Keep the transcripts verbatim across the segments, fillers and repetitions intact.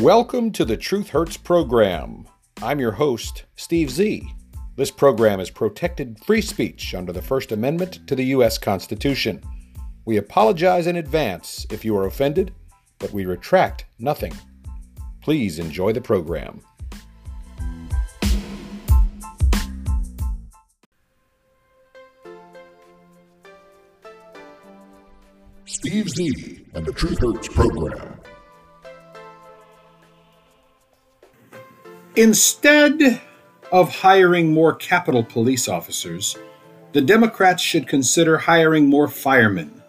Welcome to the Truth Hurts program. I'm your host, Steve Z. This program is protected free speech under the First Amendment to the U S Constitution. We apologize in advance if you are offended, but we retract nothing. Please enjoy the program. Steve Z and the Truth Hurts program. Instead of hiring more Capitol police officers, the Democrats should consider hiring more firemen,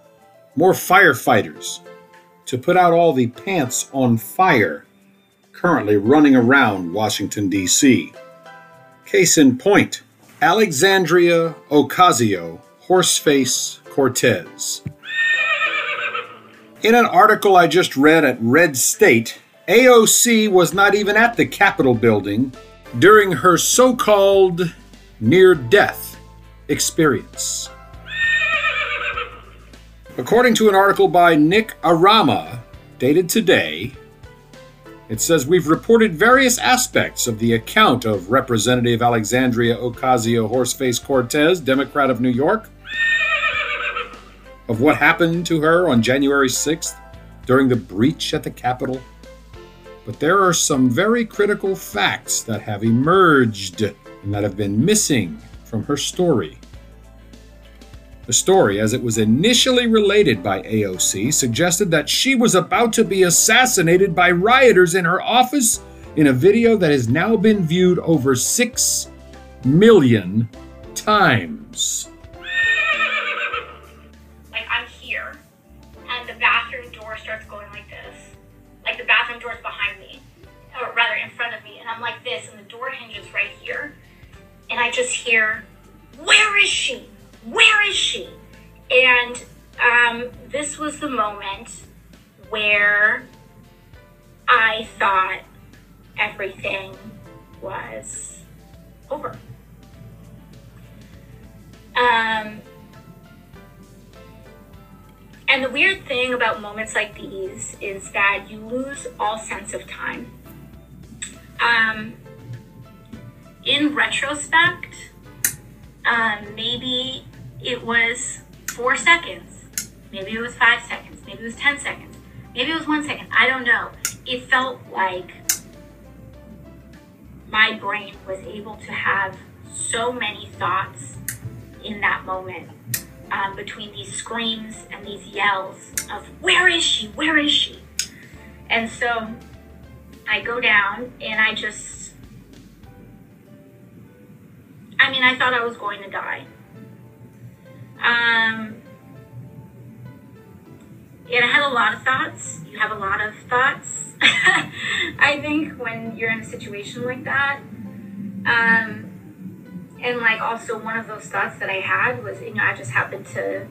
more firefighters, to put out all the pants on fire currently running around Washington, D C. Case in point, Alexandria Ocasio-Horseface Cortez. In an article I just read at Red State, A O C was not even at the Capitol building during her so-called near-death experience. According to an article by Nick Arama, dated today, it says, "We've reported various aspects of the account of Representative Alexandria Ocasio-Horseface Cortez, Democrat of New York, of what happened to her on January sixth during the breach at the Capitol. But there are some very critical facts that have emerged and that have been missing from her story. The story, as it was initially related by A O C, suggested that she was about to be assassinated by rioters in her office in a video that has now been viewed over six million times. Like, I'm here, and the bathroom door starts going like this. Like, the bathroom door's behind me, or rather in front of me, and I'm like this, and the door hinges right here, and I just hear, "Where is she? Where is she?" And um, this was the moment where I thought everything was over. Um, And the weird thing about moments like these is that you lose all sense of time. Um, in retrospect, um, maybe it was four seconds, maybe it was five seconds, maybe it was ten seconds, maybe it was one second, I don't know. It felt like my brain was able to have so many thoughts in that moment. Um, between these screams and these yells of, "Where is she? Where is she?" And so I go down and I just, I mean, I thought I was going to die. Um, and I had a lot of thoughts. You have a lot of thoughts. I think when you're in a situation like that, um, and like also one of those thoughts that I had was, you know, I just happened to,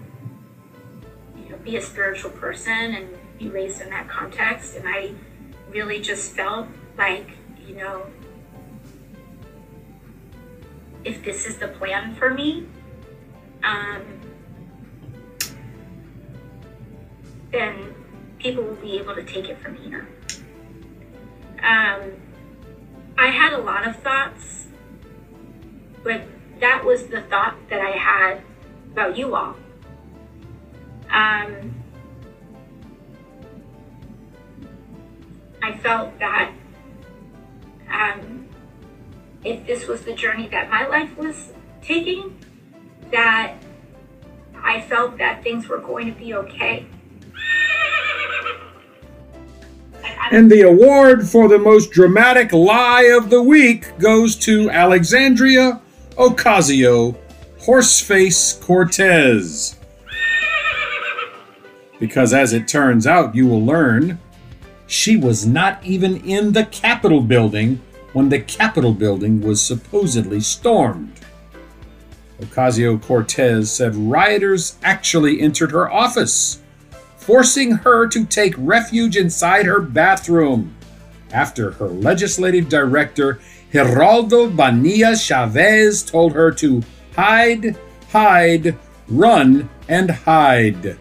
you know, be a spiritual person and be raised in that context. And I really just felt like, you know, if this is the plan for me, um, then people will be able to take it from here. Um, I had a lot of thoughts. But that was the thought that I had about you all. Um, I felt that um, if this was the journey that my life was taking, that I felt that things were going to be okay. And the award for the most dramatic lie of the week goes to Alexandria Ocasio-Horseface Cortez. Because as it turns out, you will learn, she was not even in the Capitol building when the Capitol building was supposedly stormed. Ocasio-Cortez said rioters actually entered her office, forcing her to take refuge inside her bathroom after her legislative director Geraldo Bania Chavez told her to hide, hide, run, and hide.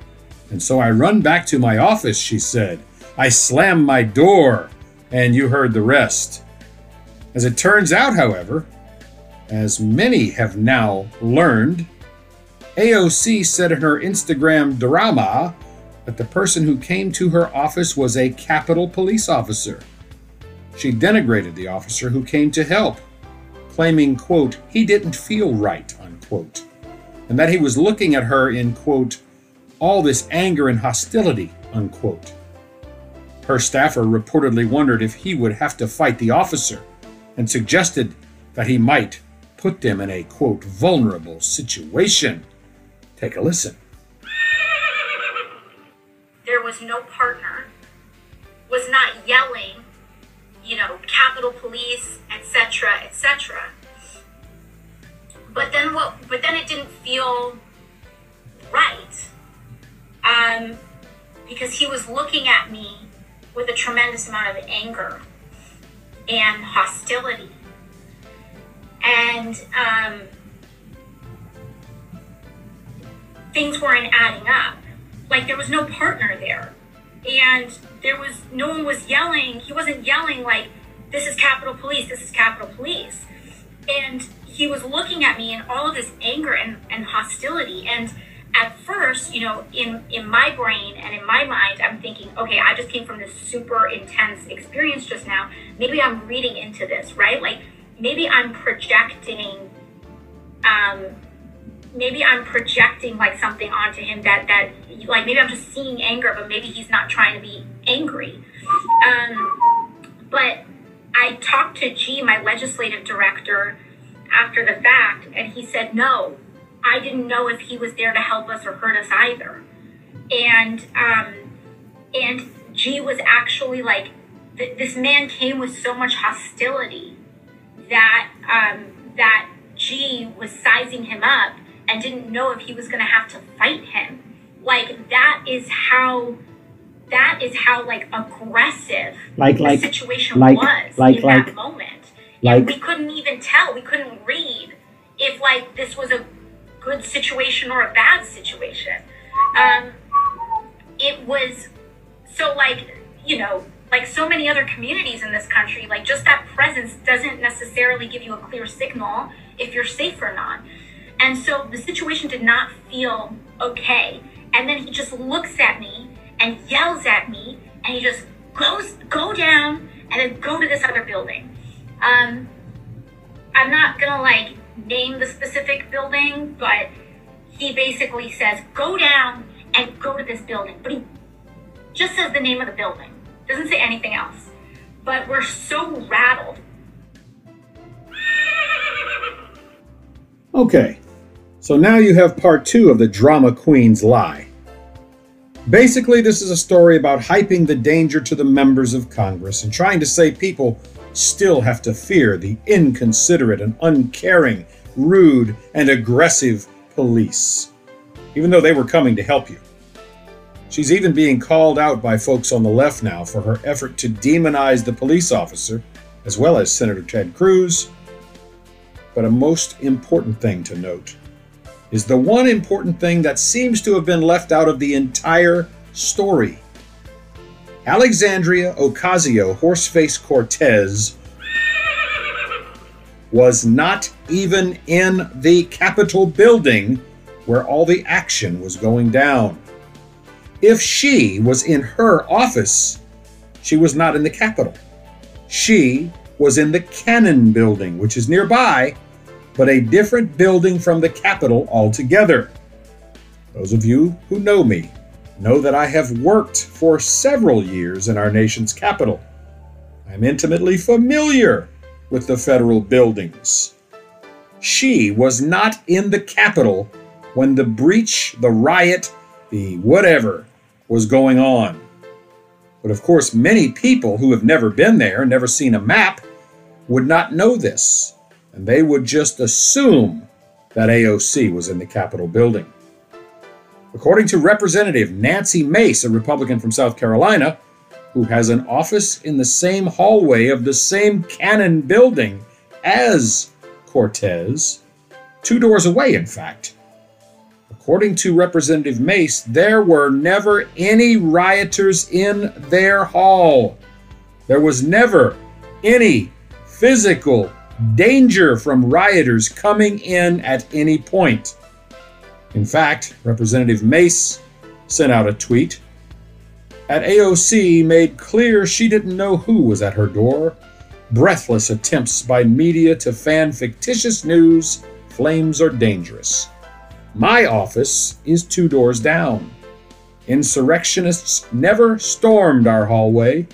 "And so I run back to my office," she said. "I slam my door. and you heard the rest. As it turns out, however, as many have now learned, A O C said in her Instagram drama that the person who came to her office was a Capitol Police officer. She denigrated the officer who came to help, claiming, quote, he didn't feel right, unquote, and that he was looking at her in, quote, all this anger and hostility, unquote. Her staffer reportedly wondered if he would have to fight the officer and suggested that he might put them in a, quote, vulnerable situation. Take a listen. There was no partner, was not yelling, you know, Capitol Police, et cetera, et cetera. But then what? But then it didn't feel right, um, because he was looking at me with a tremendous amount of anger and hostility, and um, things weren't adding up. Like there was no partner there, and there was no one was yelling. He wasn't yelling like, this is Capitol Police, this is Capitol Police. And he was looking at me in all of this anger and, and hostility. And at first, you know, in, in my brain and in my mind, I'm thinking, okay, I just came from this super intense experience just now. Maybe I'm reading into this, right? Like maybe I'm projecting, um, maybe I'm projecting like something onto him that, that like, maybe I'm just seeing anger, but maybe he's not trying to be angry. Um, but I talked to G, my legislative director, after the fact, and he said, no, I didn't know if he was there to help us or hurt us either. And um, and G was actually like, th this man came with so much hostility that, um, that G was sizing him up and didn't know if he was gonna have to fight him. Like that is how, that is how like aggressive like, the like, situation like, was like, in like, that moment. Like, we couldn't even tell, we couldn't read if like this was a good situation or a bad situation. Um, it was, so like, you know, like so many other communities in this country, like just that presence doesn't necessarily give you a clear signal if you're safe or not. And so the situation did not feel okay. And then he just looks at me and yells at me and he just goes, go down and then go to this other building. Um, I'm not gonna like name the specific building, but he basically says, go down and go to this building. But he just says the name of the building, doesn't say anything else. But we're so rattled. Okay, so now you have part two of the drama queen's lie. Basically, this is a story about hyping the danger to the members of Congress and trying to say people still have to fear the inconsiderate and uncaring, rude, and aggressive police, even though they were coming to help you. She's even being called out by folks on the left now for her effort to demonize the police officer, as well as Senator Ted Cruz. But a most important thing to note is the one important thing that seems to have been left out of the entire story. Alexandria Ocasio-Cortez was not even in the Capitol building where all the action was going down. If she was in her office, she was not in the Capitol. She was in the Cannon Building, which is nearby, but a different building from the Capitol altogether. Those of you who know me know that I have worked for several years in our nation's capital. I'm intimately familiar with the federal buildings. She was not in the Capitol when the breach, the riot, the whatever was going on. But of course, many people who have never been there, never seen a map, would not know this, and they would just assume that A O C was in the Capitol building. According to Representative Nancy Mace, a Republican from South Carolina, who has an office in the same hallway of the same Cannon building as Cortez, two doors away, in fact. According to Representative Mace, there were never any rioters in their hall. There was never any physical danger from rioters coming in at any point. In fact, Representative Mace sent out a tweet. At A O C made clear she didn't know who was at her door. Breathless attempts by media to fan fictitious news. Flames are dangerous. My office is two doors down. Insurrectionists never stormed our hallway.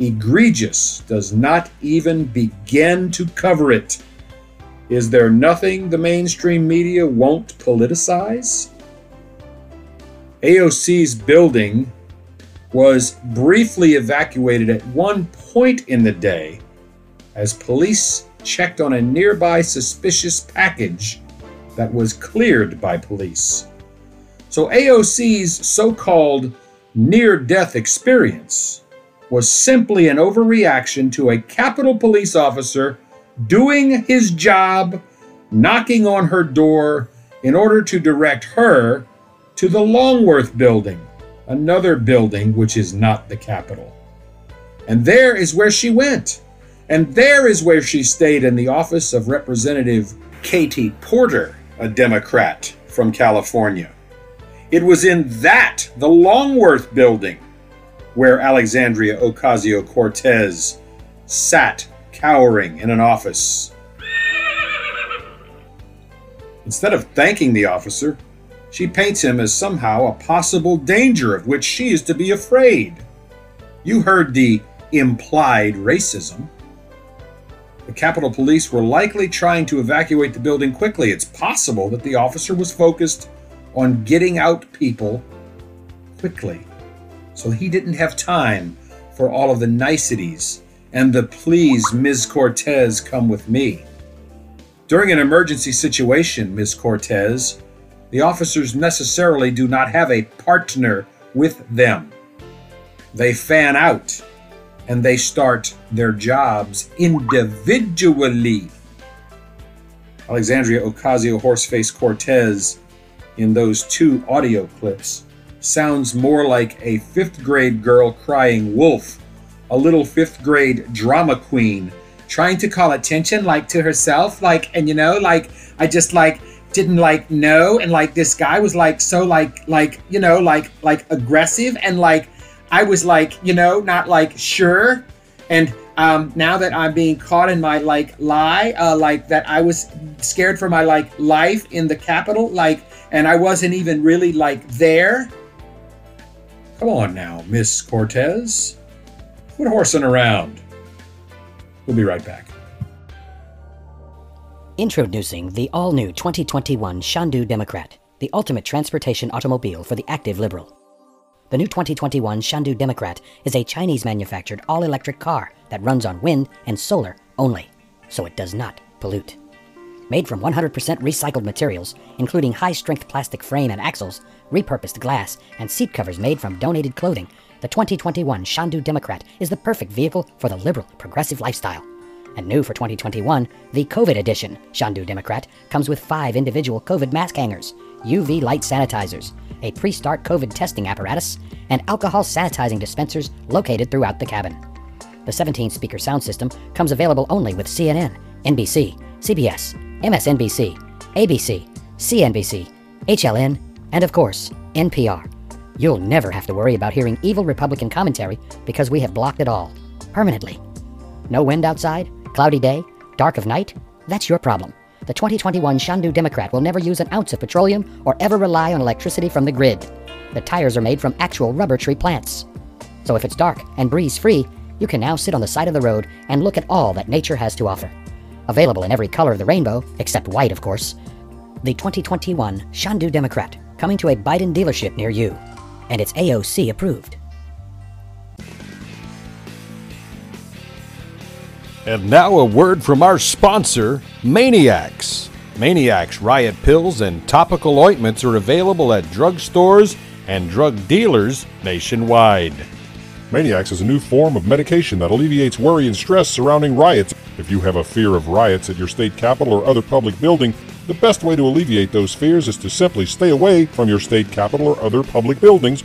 Egregious does not even begin to cover it. Is there nothing the mainstream media won't politicize? A O C's building was briefly evacuated at one point in the day as police checked on a nearby suspicious package that was cleared by police. So A O C's so-called near-death experience was simply an overreaction to a Capitol Police officer doing his job, knocking on her door in order to direct her to the Longworth Building, another building which is not the Capitol. And there is where she went. And there is where she stayed in the office of Representative Katie Porter, a Democrat from California. It was in that, the Longworth Building, where Alexandria Ocasio-Cortez sat cowering in an office. Instead of thanking the officer, she paints him as somehow a possible danger of which she is to be afraid. You heard the implied racism. The Capitol Police were likely trying to evacuate the building quickly. It's possible that the officer was focused on getting out people quickly, so he didn't have time for all of the niceties and the please, Miz Cortez, come with me. During an emergency situation, Miz Cortez, the officers necessarily do not have a partner with them. They fan out and they start their jobs individually. Alexandria Ocasio-Horseface-Cortez in those two audio clips sounds more like a fifth grade girl crying wolf, a little fifth grade drama queen trying to call attention like to herself, like, and you know, like, I just like, didn't like, no, and like this guy was like, so like, like, you know, like, like aggressive, and like, I was like, you know, not like sure. And um, now that I'm being caught in my like lie, uh, like that I was scared for my like life in the Capitol, like, and I wasn't even really like there. Come on now, Miss Cortez. Quit horsing around. We'll be right back. Introducing the all-new twenty twenty-one Shandu Democrat, the ultimate transportation automobile for the active liberal. The new twenty twenty-one Shandu Democrat is a Chinese-manufactured all-electric car that runs on wind and solar only, so it does not pollute. Made from one hundred percent recycled materials, including high-strength plastic frame and axles, repurposed glass, and seat covers made from donated clothing, the twenty twenty-one Shandu Democrat is the perfect vehicle for the liberal, progressive lifestyle. And new for twenty twenty-one, the COVID edition Shandu Democrat comes with five individual COVID mask hangers, U V light sanitizers, a pre-start COVID testing apparatus, and alcohol sanitizing dispensers located throughout the cabin. The seventeen-speaker sound system comes available only with C N N, N B C, C B S, M S N B C, A B C, C N B C, H L N, and of course, N P R. You'll never have to worry about hearing evil Republican commentary because we have blocked it all, permanently. No wind outside, cloudy day, dark of night, that's your problem. The twenty twenty-one Shandu Democrat will never use an ounce of petroleum or ever rely on electricity from the grid. The tires are made from actual rubber tree plants. So if it's dark and breeze-free, you can now sit on the side of the road and look at all that nature has to offer. Available in every color of the rainbow, except white of course, the twenty twenty-one Shandu Democrat, coming to a Biden dealership near you. And it's A O C approved. And now a word from our sponsor, Maniacs. Maniacs Riot Pills and topical ointments are available at drugstores and drug dealers nationwide. Maniacs is a new form of medication that alleviates worry and stress surrounding riots. If you have a fear of riots at your state capitol or other public building, the best way to alleviate those fears is to simply stay away from your state capitol or other public buildings.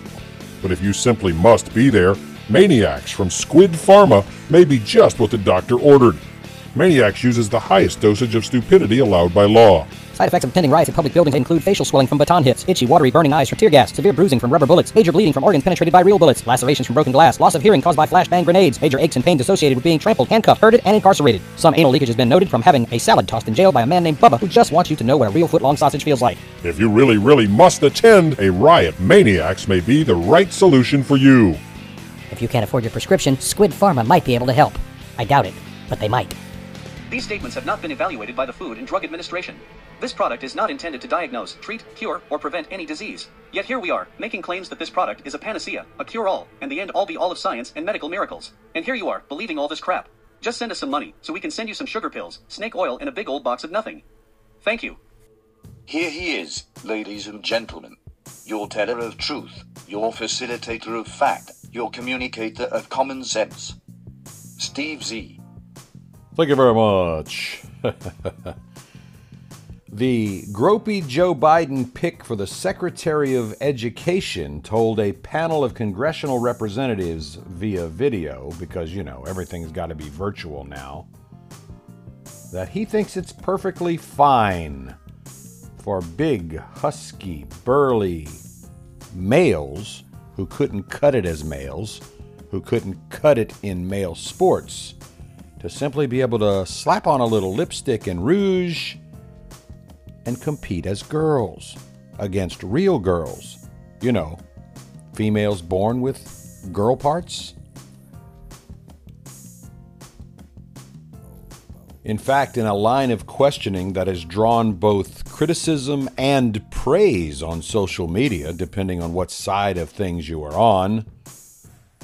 But if you simply must be there, Maniacs from Squid Pharma may be just what the doctor ordered. Maniacs uses the highest dosage of stupidity allowed by law. Side effects of attending riots in public buildings include facial swelling from baton hits, itchy, watery, burning eyes from tear gas, severe bruising from rubber bullets, major bleeding from organs penetrated by real bullets, lacerations from broken glass, loss of hearing caused by flashbang grenades, major aches and pains associated with being trampled, handcuffed, herded, and incarcerated. Some anal leakage has been noted from having a salad tossed in jail by a man named Bubba who just wants you to know what a real foot-long sausage feels like. If you really, really must attend, a riot, Maniacs may be the right solution for you. If you can't afford your prescription, Squid Pharma might be able to help. I doubt it, but they might. These statements have not been evaluated by the Food and Drug Administration. This product is not intended to diagnose, treat, cure, or prevent any disease. Yet here we are, making claims that this product is a panacea, a cure-all, and the end-all-be-all of science and medical miracles. And here you are, believing all this crap. Just send us some money, so we can send you some sugar pills, snake oil, and a big old box of nothing. Thank you. Here he is, ladies and gentlemen. Your teller of truth, your facilitator of fact, your communicator of common sense. Steve Z. Thank you very much. The gropey Joe Biden pick for the Secretary of Education told a panel of congressional representatives via video, because, you know, everything's got to be virtual now, that he thinks it's perfectly fine for big, husky, burly males who couldn't cut it as males, who couldn't cut it in male sports, to simply be able to slap on a little lipstick and rouge and compete as girls against real girls, you know, females born with girl parts. In fact, in a line of questioning that has drawn both criticism and praise on social media, depending on what side of things you are on,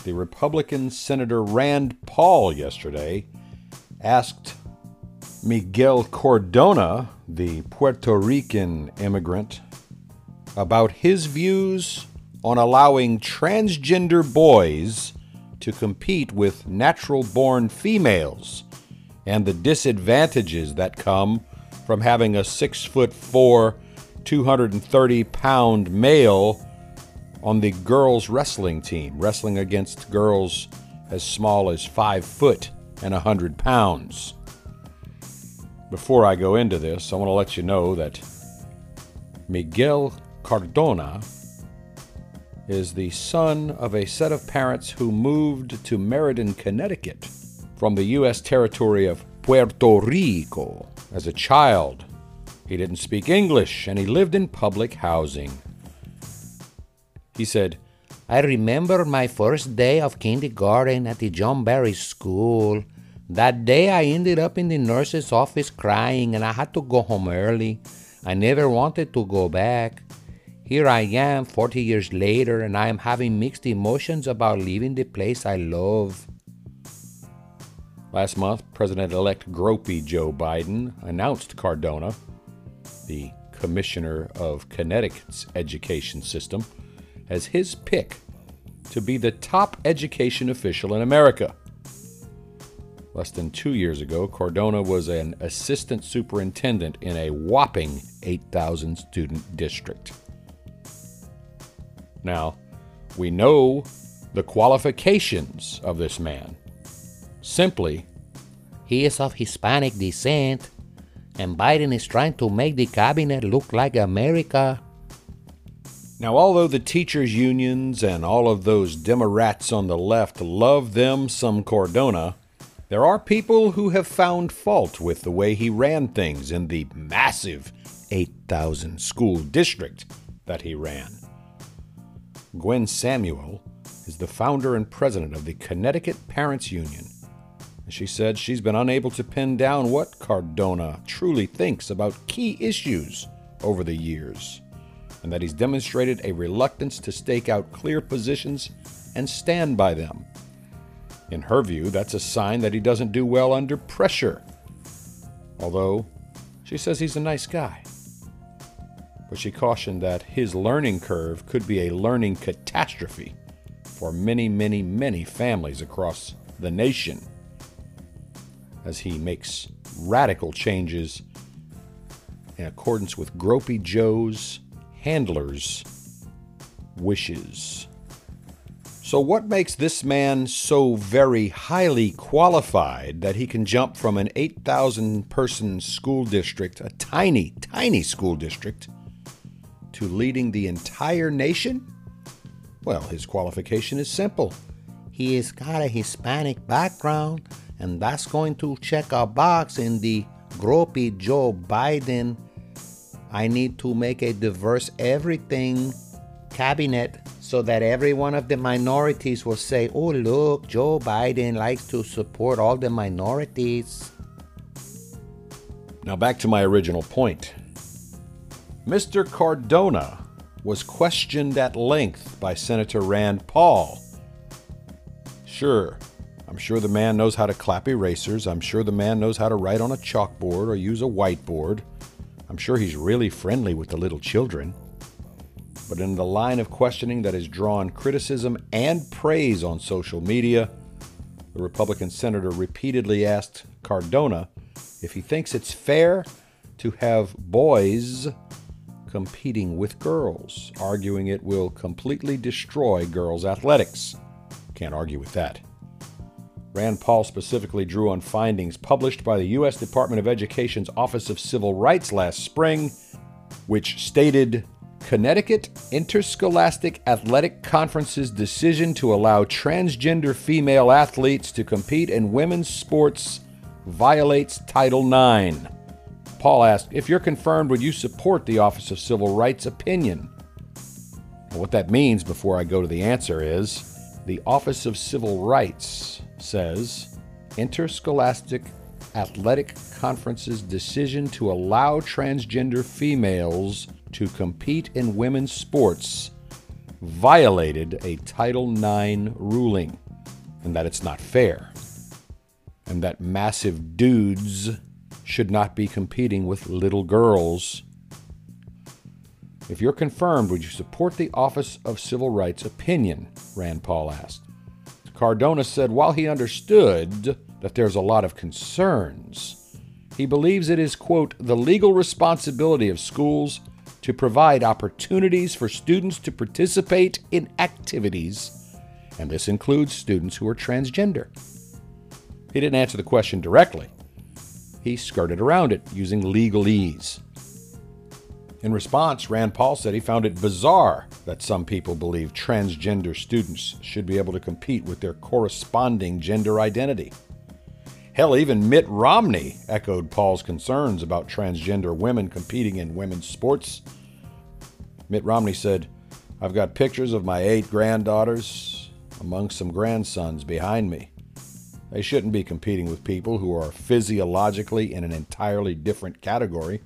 the Republican Senator Rand Paul yesterday asked Miguel Cardona, the Puerto Rican immigrant, about his views on allowing transgender boys to compete with natural-born females and the disadvantages that come from having a six foot four, two hundred thirty pound male on the girls' wrestling team, wrestling against girls as small as five foot and one hundred pounds. Before I go into this, I want to let you know that Miguel Cardona is the son of a set of parents who moved to Meriden, Connecticut from the U S territory of Puerto Rico. As a child, he didn't speak English and he lived in public housing. He said, "I remember my first day of kindergarten at the John Barry School. That day I ended up in the nurse's office crying and I had to go home early. I never wanted to go back. Here I am forty years later and I am having mixed emotions about leaving the place I love." Last month, President-elect Gropey Joe Biden announced Cardona, the commissioner of Connecticut's education system, as his pick to be the top education official in America. Less than two years ago, Cardona was an assistant superintendent in a whopping eight thousand student district. Now, we know the qualifications of this man. Simply, he is of Hispanic descent, and Biden is trying to make the cabinet look like America. Now, although the teachers' unions and all of those Democrats on the left love them some Cardona, there are people who have found fault with the way he ran things in the massive eight thousand school district that he ran. Gwen Samuel is the founder and president of the Connecticut Parents Union. She said she's been unable to pin down what Cardona truly thinks about key issues over the years, and that he's demonstrated a reluctance to stake out clear positions and stand by them. In her view, that's a sign that he doesn't do well under pressure. Although, she says he's a nice guy. But she cautioned that his learning curve could be a learning catastrophe for many, many, many families across the nation as he makes radical changes in accordance with Gropey Joe's handlers' wishes. So what makes this man so very highly qualified that he can jump from an eight thousand person school district, a tiny, tiny school district, to leading the entire nation? Well, his qualification is simple. He has got a Hispanic background, and that's going to check a box in the gropey Joe Biden, I need to make a diverse everything cabinet so that every one of the minorities will say, oh, look, Joe Biden likes to support all the minorities. Now back to my original point. Mister Cardona was questioned at length by Senator Rand Paul. Sure, I'm sure the man knows how to clap erasers. I'm sure the man knows how to write on a chalkboard or use a whiteboard. I'm sure he's really friendly with the little children. But in the line of questioning that has drawn criticism and praise on social media, the Republican senator repeatedly asked Cardona if he thinks it's fair to have boys competing with girls, arguing it will completely destroy girls' athletics. Can't argue with that. Rand Paul specifically drew on findings published by the U S Department of Education's Office of Civil Rights last spring, which stated, Connecticut Interscholastic Athletic Conference's decision to allow transgender female athletes to compete in women's sports violates Title nine. Paul asked, if you're confirmed, would you support the Office of Civil Rights opinion? And what that means, before I go to the answer, is the Office of Civil Rights says, Interscholastic Athletic Conference's decision to allow transgender females to compete in women's sports violated a Title nine ruling, and that it's not fair, and that massive dudes should not be competing with little girls. If you're confirmed, would you support the Office of Civil Rights opinion? Rand Paul asked. Cardona said while he understood that there's a lot of concerns, he believes it is, quote, the legal responsibility of schools to provide opportunities for students to participate in activities, and this includes students who are transgender. He didn't answer the question directly. He skirted around it using legalese. In response, Rand Paul said he found it bizarre that some people believe transgender students should be able to compete with their corresponding gender identity. Hell, even Mitt Romney echoed Paul's concerns about transgender women competing in women's sports. Mitt Romney said, I've got pictures of my eight granddaughters among some grandsons behind me. They shouldn't be competing with people who are physiologically in an entirely different category.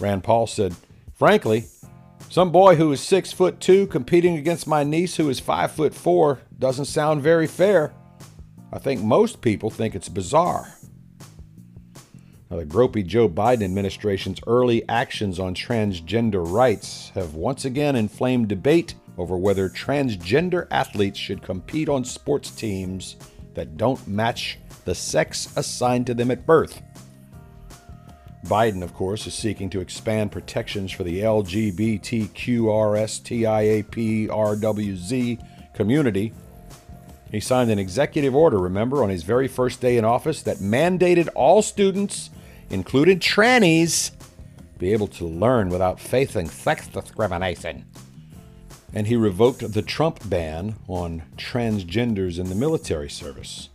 Rand Paul said, frankly, some boy who is six foot two competing against my niece who is five foot four doesn't sound very fair. I think most people think it's bizarre. Now, the gropey Joe Biden administration's early actions on transgender rights have once again inflamed debate over whether transgender athletes should compete on sports teams that don't match the sex assigned to them at birth. Biden, of course, is seeking to expand protections for the L G B T Q R S T I A P R W Z community. He signed an executive order, remember, on his very first day in office that mandated all students, including trannies, be able to learn without facing sex discrimination. And he revoked the Trump ban on transgenders in the military service.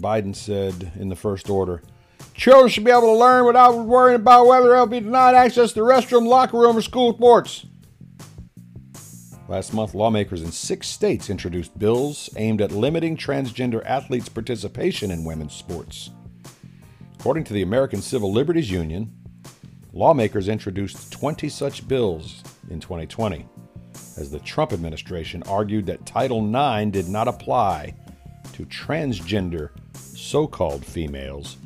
Biden said in the first order, children should be able to learn without worrying about whether they'll be denied access to the restroom, locker room, or school sports. Last month, lawmakers in six states introduced bills aimed at limiting transgender athletes' participation in women's sports. According to the American Civil Liberties Union, lawmakers introduced twenty such bills in twenty twenty, as the Trump administration argued that Title nine did not apply to transgender so-called females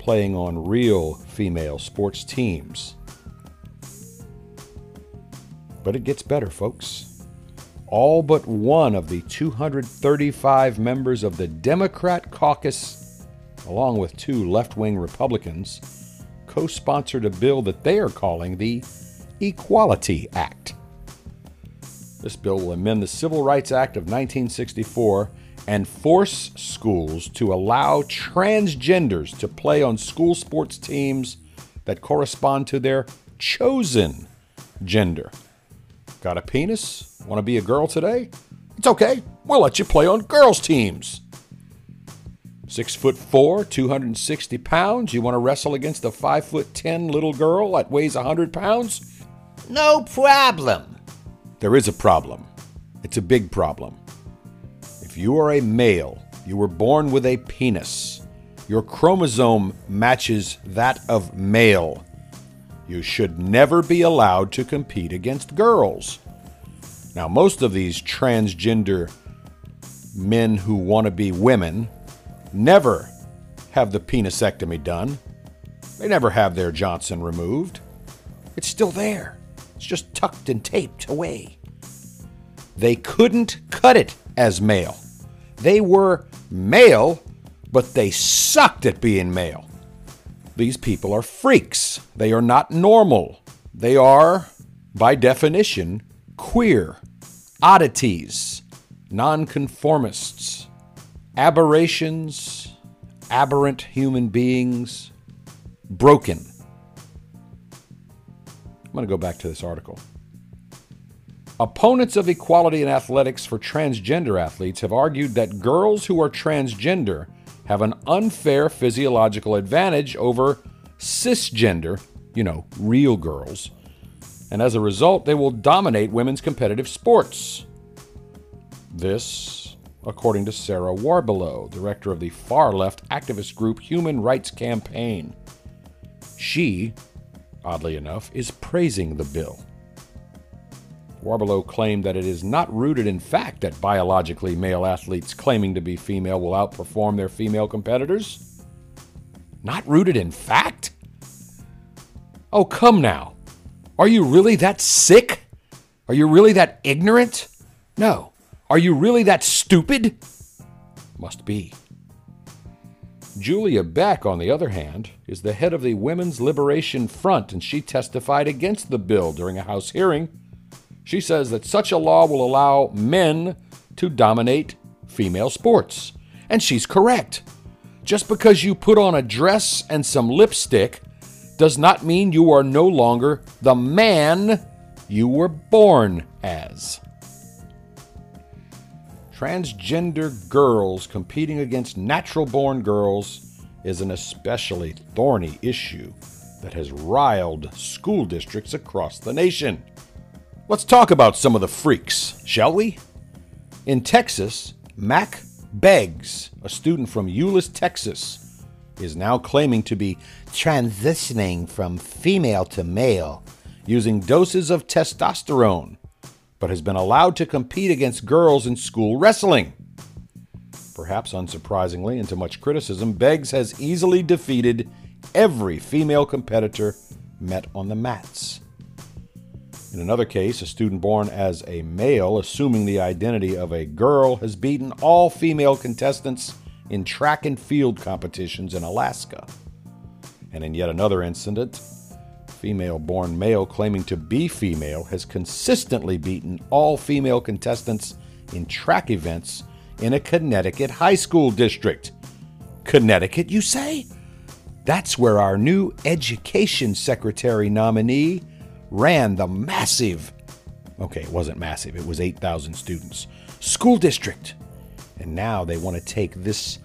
playing on real female sports teams. But it gets better, folks. All but one of the two hundred thirty-five members of the Democrat caucus, along with two left-wing Republicans, co-sponsored a bill that they are calling the Equality Act. This bill will amend the Civil Rights Act of nineteen sixty-four and force schools to allow transgenders to play on school sports teams that correspond to their chosen gender. Got a penis? Want to be a girl today? It's okay. We'll let you play on girls' teams. Six foot four, two hundred sixty pounds. You want to wrestle against a five foot ten little girl that weighs one hundred pounds? No problem. There is a problem. It's a big problem. If you are a male, you were born with a penis. Your chromosome matches that of male. You should never be allowed to compete against girls. Now, most of these transgender men who want to be women never have the penisectomy done. They never have their Johnson removed. It's still there. It's just tucked and taped away. They couldn't cut it as male. They were male, but they sucked at being male. These people are freaks. They are not normal. They are, by definition, queer, oddities, nonconformists, aberrations, aberrant human beings, broken. I'm going to go back to this article. Opponents of equality in athletics for transgender athletes have argued that girls who are transgender have an unfair physiological advantage over cisgender, you know, real girls, and as a result, they will dominate women's competitive sports. This, according to Sarah Warbelow, director of the far-left activist group Human Rights Campaign. She, oddly enough, is praising the bill. Warbelow claimed that it is not rooted in fact that biologically male athletes claiming to be female will outperform their female competitors. Not rooted in fact? Oh, come now. Are you really that sick? Are you really that ignorant? No. Are you really that stupid? Must be. Julia Beck, on the other hand, is the head of the Women's Liberation Front, and she testified against the bill during a House hearing. She says that such a law will allow men to dominate female sports. And she's correct. Just because you put on a dress and some lipstick does not mean you are no longer the man you were born as. Transgender girls competing against natural-born girls is an especially thorny issue that has riled school districts across the nation. Let's talk about some of the freaks, shall we? In Texas, Mac Beggs, a student from Euless, Texas, is now claiming to be transitioning from female to male using doses of testosterone, but has been allowed to compete against girls in school wrestling. Perhaps unsurprisingly, and to much criticism, Beggs has easily defeated every female competitor met on the mats. In another case, a student born as a male, assuming the identity of a girl, has beaten all female contestants in track and field competitions in Alaska. And in yet another incident, female-born male claiming to be female has consistently beaten all female contestants in track events in a Connecticut high school district. Connecticut, you say? That's where our new education secretary nominee ran the massive, okay, it wasn't massive, it was eight thousand students, school district. And now they want to take this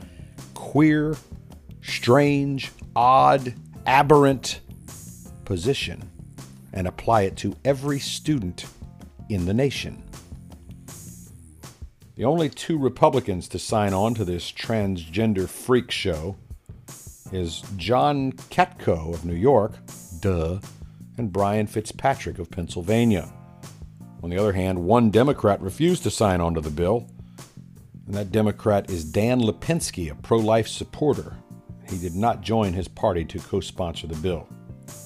queer, strange, odd, aberrant position and apply it to every student in the nation. The only two Republicans to sign on to this transgender freak show is John Katko of New York, duh, and Brian Fitzpatrick of Pennsylvania. On the other hand, one Democrat refused to sign on to the bill, and that Democrat is Dan Lipinski, a pro-life supporter. He did not join his party to co-sponsor the bill.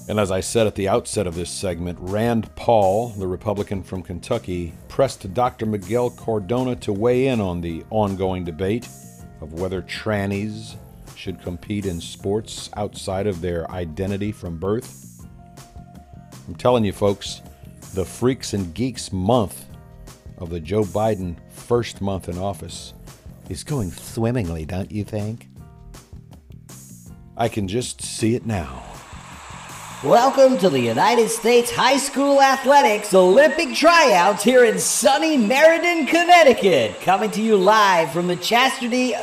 And as I said at the outset of this segment, Rand Paul, the Republican from Kentucky, pressed Doctor Miguel Cardona to weigh in on the ongoing debate of whether trannies should compete in sports outside of their identity from birth. I'm telling you folks, the Freaks and Geeks Month of the Joe Biden first month in office is going swimmingly, don't you think? I can just see it now. Welcome to the United States High School Athletics Olympic Tryouts here in sunny Meriden, Connecticut. Coming to you live from the Chastity, uh,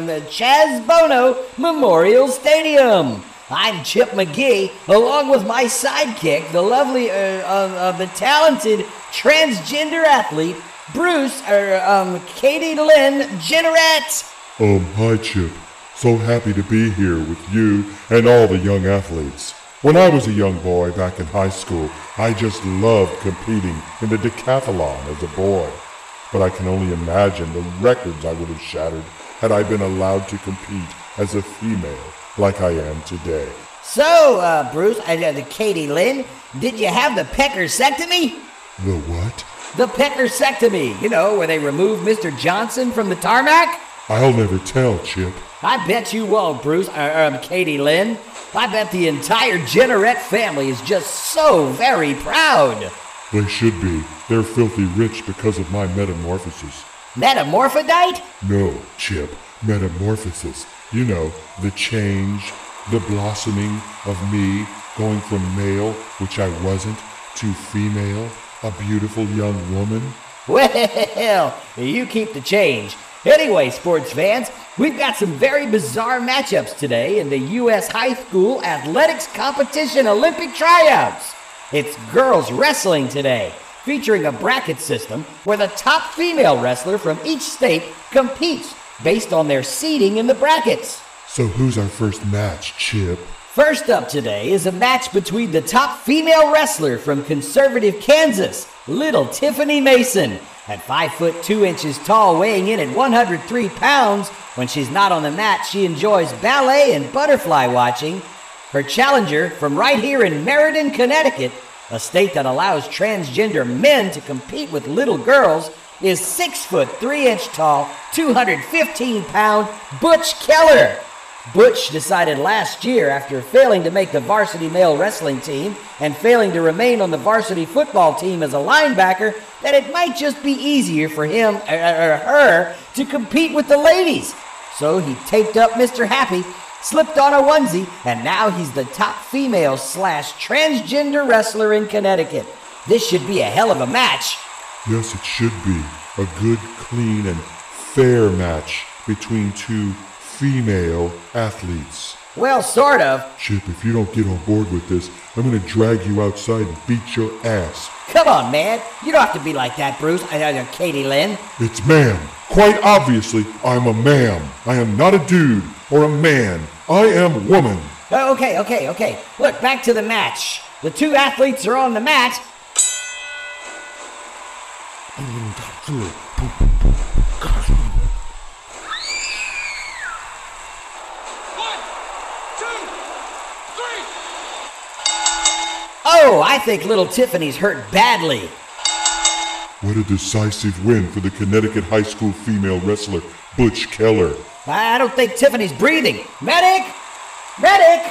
um, Chaz Bono Memorial Stadium. I'm Chip McGee, along with my sidekick, the lovely, uh, uh, uh, the talented transgender athlete, Bruce, or uh, um, Katie Lynn Generette. Um, hi Chip. So happy to be here with you and all the young athletes. When I was a young boy back in high school, I just loved competing in the decathlon as a boy. But I can only imagine the records I would have shattered had I been allowed to compete as a female like I am today. So, uh, Bruce, I uh, the Katie Lynn, did you have the pecker-sectomy? The what? The pecker-sectomy, you know, where they removed Mister Johnson from the tarmac? I'll never tell, Chip. I bet you won't, Bruce, uh, um, Katie Lynn. I bet the entire Generette family is just so very proud. They should be. They're filthy rich because of my metamorphosis. Metamorphodite? No, Chip. Metamorphosis. You know, the change, the blossoming of me, going from male, which I wasn't, to female, a beautiful young woman. Well, you keep the change. Anyway, sports fans, we've got some very bizarre matchups today in the U S High School Athletics Competition Olympic Tryouts. It's girls wrestling today, featuring a bracket system where the top female wrestler from each state competes based on their seeding in the brackets. So who's our first match, Chip? First up today is a match between the top female wrestler from conservative Kansas, Little Tiffany Mason, at five foot two inches tall, weighing in at one hundred three pounds. When she's not on the mat, she enjoys ballet and butterfly watching. Her challenger from right here in Meriden, Connecticut, a state that allows transgender men to compete with little girls, is six foot three inch tall, two hundred fifteen pound Butch Keller. Butch decided last year, after failing to make the varsity male wrestling team and failing to remain on the varsity football team as a linebacker, that it might just be easier for him or her to compete with the ladies. So he taped up Mister Happy, slipped on a onesie, and now he's the top female slash transgender wrestler in Connecticut. This should be a hell of a match. Yes, it should be. A good, clean, and fair match between two female athletes. Well, sort of. Chip, if you don't get on board with this, I'm going to drag you outside and beat your ass. Come on, man. You don't have to be like that, Bruce. I, I, Katie Lynn. It's ma'am. Quite obviously, I'm a ma'am. I am not a dude or a man. I am woman. Oh, okay, okay, okay. Look, back to the match. The two athletes are on the mat. Oh, I think little Tiffany's hurt badly. What a decisive win for the Connecticut high school female wrestler, Butch Keller. I don't think Tiffany's breathing. Medic! Medic!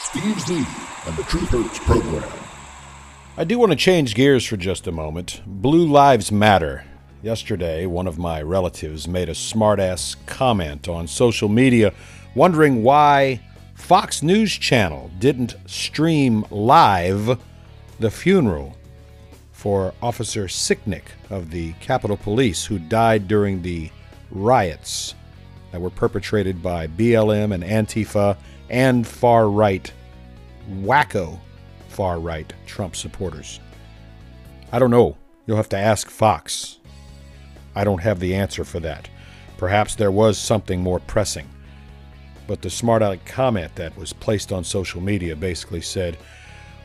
Steve's Need and the Truth Hurts program. I do want to change gears for just a moment. Blue Lives Matter. Yesterday, one of my relatives made a smartass comment on social media wondering why Fox News Channel didn't stream live the funeral for Officer Sicknick of the Capitol Police, who died during the riots that were perpetrated by B L M and Antifa and far-right, wacko far-right Trump supporters. I don't know. You'll have to ask Fox. I don't have the answer for that. Perhaps there was something more pressing. But the smart aleck comment that was placed on social media basically said,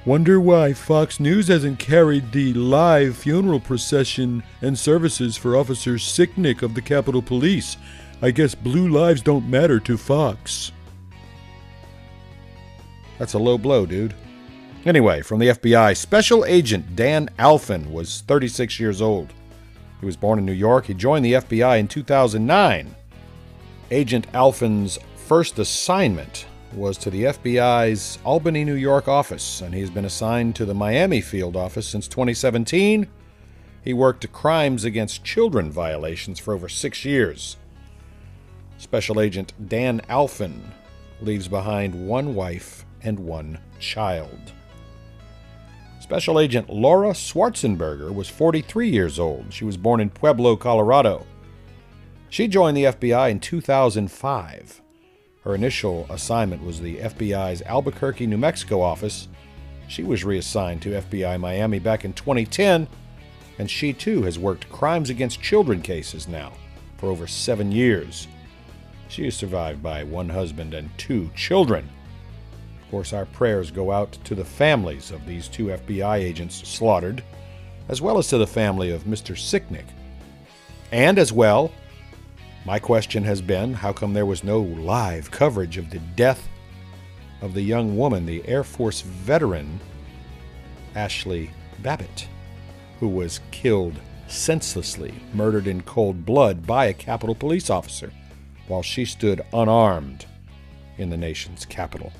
"Wonder why Fox News hasn't carried the live funeral procession and services for Officer Sicknick of the Capitol Police. I guess blue lives don't matter to Fox." That's a low blow, dude. Anyway, from the F B I, Special Agent Dan Alphin was thirty-six years old. He was born in New York. He joined the F B I in two thousand nine. Agent Alphin's first assignment was to the F B I's Albany, New York office, and he's been assigned to the Miami field office since twenty seventeen, he worked a crimes against children violations for over six years. Special Agent Dan Alphin leaves behind one wife and one child. Special Agent Laura Schwarzenberger was forty-three years old. She was born in Pueblo, Colorado. She joined the F B I in two thousand five. Her initial assignment was the F B I's Albuquerque, New Mexico office. She was reassigned to F B I Miami back in twenty ten, and she too has worked crimes against children cases now for over seven years. She is survived by one husband and two children. Of course, our prayers go out to the families of these two F B I agents slaughtered, as well as to the family of Mister Sicknick. And as well, my question has been, how come there was no live coverage of the death of the young woman, the Air Force veteran, Ashley Babbitt, who was killed senselessly, murdered in cold blood by a Capitol Police officer while she stood unarmed in the nation's capital?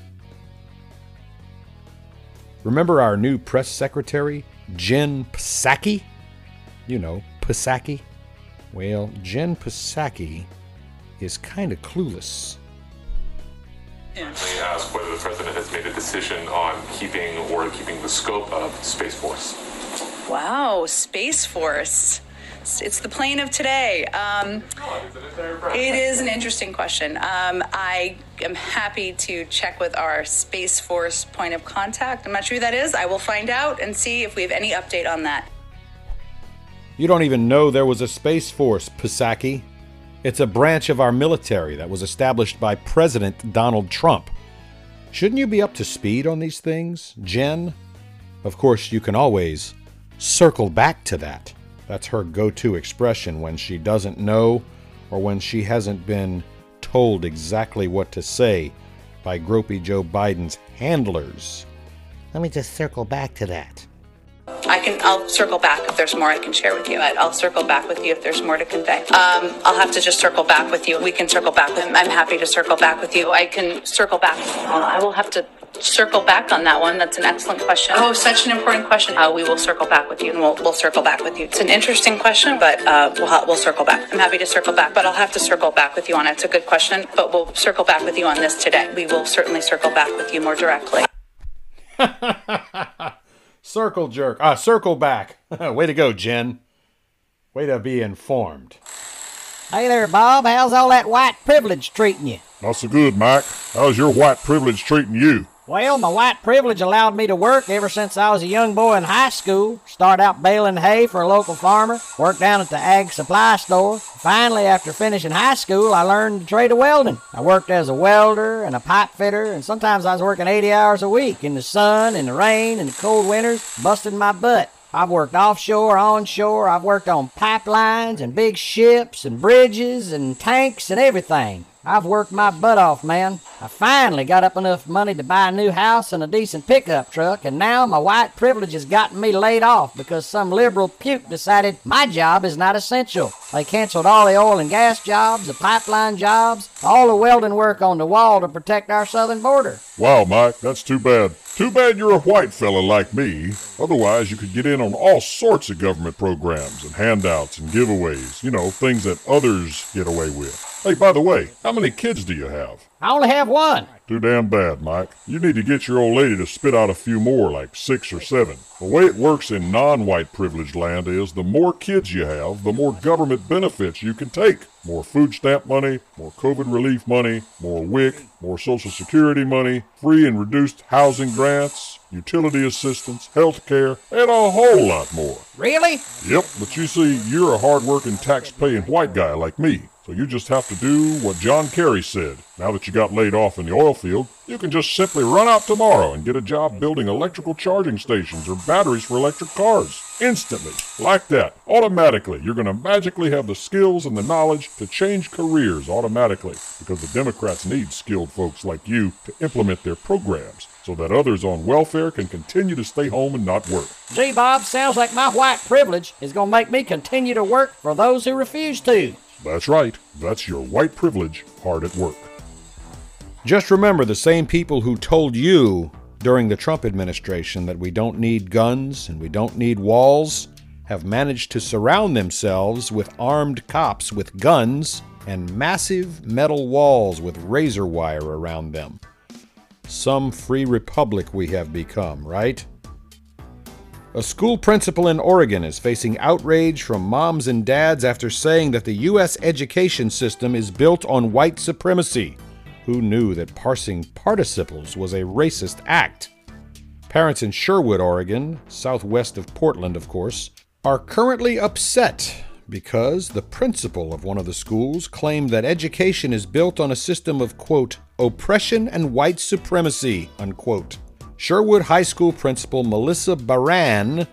Remember our new press secretary, Jen Psaki? You know, Psaki. Well, Jen Psaki is kind of clueless. Asked whether the president has made a decision on keeping or keeping the scope of Space Force. Wow, Space Force. It's, it's the plane of today. Um, it is an interesting question. Um, I am happy to check with our Space Force point of contact. I'm not sure who that is. I will find out and see if we have any update on that. You don't even know there was a Space Force, Psaki. It's a branch of our military that was established by President Donald Trump. Shouldn't you be up to speed on these things, Jen? Of course, you can always circle back to that. That's her go-to expression when she doesn't know or when she hasn't been told exactly what to say by gropey Joe Biden's handlers. Let me just circle back to that. I can, I'll circle back if there's more I can share with you. I'll circle back with you if there's more to convey. Um, I'll have to just circle back with you. We can circle back with him. I'm happy to circle back with you. I can circle back. Well, I will have to circle back on that one. That's an excellent question. Oh, such an important question. Uh, we will circle back with you, and we'll, we'll circle back with you. It's an interesting question, but uh, we'll, we'll circle back. I'm happy to circle back, but I'll have to circle back with you on it. It's a good question, but we'll circle back with you on this today. We will certainly circle back with you more directly. Circle jerk. Ah, circle back. Way to go, Jen. Way to be informed. Hey there, Bob. How's all that white privilege treating you? Not so good, Mike. How's your white privilege treating you? Well, my white privilege allowed me to work ever since I was a young boy in high school. Started out baling hay for a local farmer, worked down at the ag supply store. Finally, after finishing high school, I learned the trade of welding. I worked as a welder and a pipe fitter, and sometimes I was working eighty hours a week in the sun, in the rain, in the cold winters, busting my butt. I've worked offshore, onshore, I've worked on pipelines and big ships and bridges and tanks and everything. I've worked my butt off, man. I finally got up enough money to buy a new house and a decent pickup truck, and now my white privilege has gotten me laid off because some liberal puke decided my job is not essential. They canceled all the oil and gas jobs, the pipeline jobs, all the welding work on the wall to protect our southern border. Wow, Mike, that's too bad. Too bad you're a white fella like me. Otherwise, you could get in on all sorts of government programs and handouts and giveaways, you know, things that others get away with. Hey, by the way, how many kids do you have? I only have one. Too damn bad, Mike. You need to get your old lady to spit out a few more, like six or seven. The way it works in non-white privileged land is the more kids you have, the more government benefits you can take. More food stamp money, more COVID relief money, more W I C, more Social Security money, free and reduced housing grants, utility assistance, health care, and a whole lot more. Really? Yep, but you see, you're a hard-working, tax-paying white guy like me. So you just have to do what John Kerry said. Now that you got laid off in the oil field, you can just simply run out tomorrow and get a job building electrical charging stations or batteries for electric cars. Instantly. Like that. Automatically. You're going to magically have the skills and the knowledge to change careers automatically. Because the Democrats need skilled folks like you to implement their programs so that others on welfare can continue to stay home and not work. Gee, Bob, sounds like my white privilege is going to make me continue to work for those who refuse to. That's right. That's your white privilege hard at work. Just remember the same people who told you during the Trump administration that we don't need guns and we don't need walls have managed to surround themselves with armed cops with guns and massive metal walls with razor wire around them. Some free republic we have become, right? A school principal in Oregon is facing outrage from moms and dads after saying that the U S education system is built on white supremacy. Who knew that parsing participles was a racist act? Parents in Sherwood, Oregon, southwest of Portland, of course, are currently upset because the principal of one of the schools claimed that education is built on a system of, quote, oppression and white supremacy, unquote. Sherwood High School Principal Melissa Baran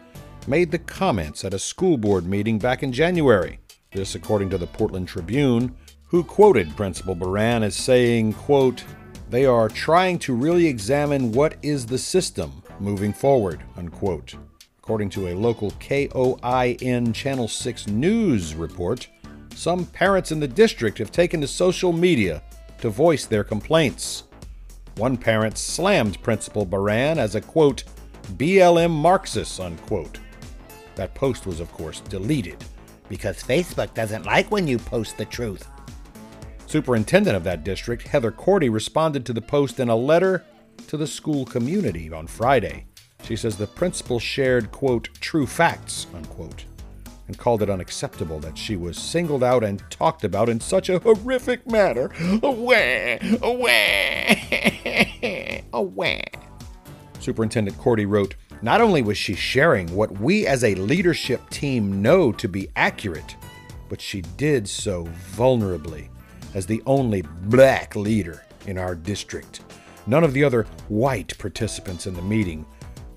made the comments at a school board meeting back in January. This according to the Portland Tribune, who quoted Principal Baran as saying, quote, "They are trying to really examine what is the system moving forward," unquote. According to a local K O I N Channel six news report, some parents in the district have taken to social media to voice their complaints. One parent slammed Principal Baran as a, quote, B L M Marxist, unquote. That post was, of course, deleted, because Facebook doesn't like when you post the truth. Superintendent of that district, Heather Cordy, responded to the post in a letter to the school community on Friday. She says the principal shared, quote, true facts, unquote, and called it unacceptable that she was singled out and talked about in such a horrific manner. Away, away, away. Superintendent Cordy wrote, "Not only was she sharing what we as a leadership team know to be accurate, but she did so vulnerably as the only black leader in our district. None of the other white participants in the meeting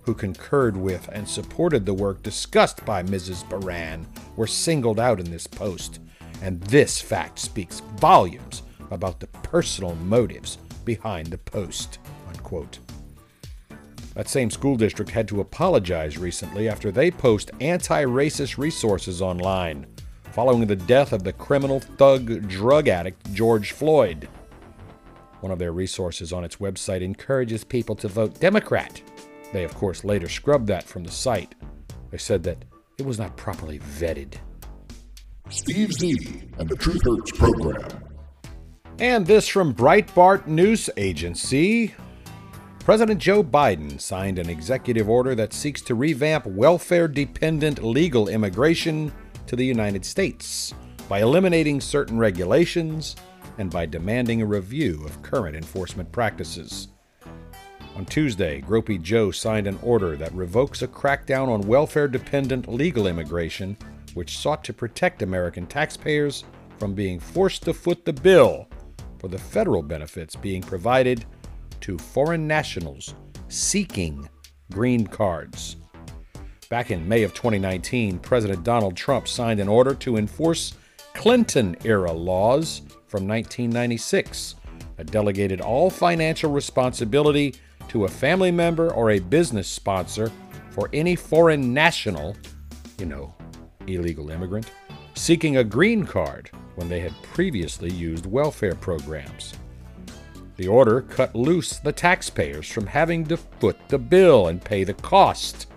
who concurred with and supported the work discussed by Missus Baran were singled out in this post, and this fact speaks volumes about the personal motives behind the post," unquote. That same school district had to apologize recently after they post anti-racist resources online, following the death of the criminal thug drug addict George Floyd. One of their resources on its website encourages people to vote Democrat. They, of course, later scrubbed that from the site. They said that it was not properly vetted. Steve Z and the Truth Hurts program. And this from Breitbart News Agency. President Joe Biden signed an executive order that seeks to revamp welfare-dependent legal immigration to the United States by eliminating certain regulations and by demanding a review of current enforcement practices. On Tuesday, Gropey Joe signed an order that revokes a crackdown on welfare-dependent legal immigration, which sought to protect American taxpayers from being forced to foot the bill for the federal benefits being provided to foreign nationals seeking green cards. Back in May of twenty nineteen, President Donald Trump signed an order to enforce Clinton-era laws from nineteen ninety-six that delegated all financial responsibility to a family member or a business sponsor for any foreign national, you know, illegal immigrant, seeking a green card when they had previously used welfare programs. The order cut loose the taxpayers from having to foot the bill and pay the cost.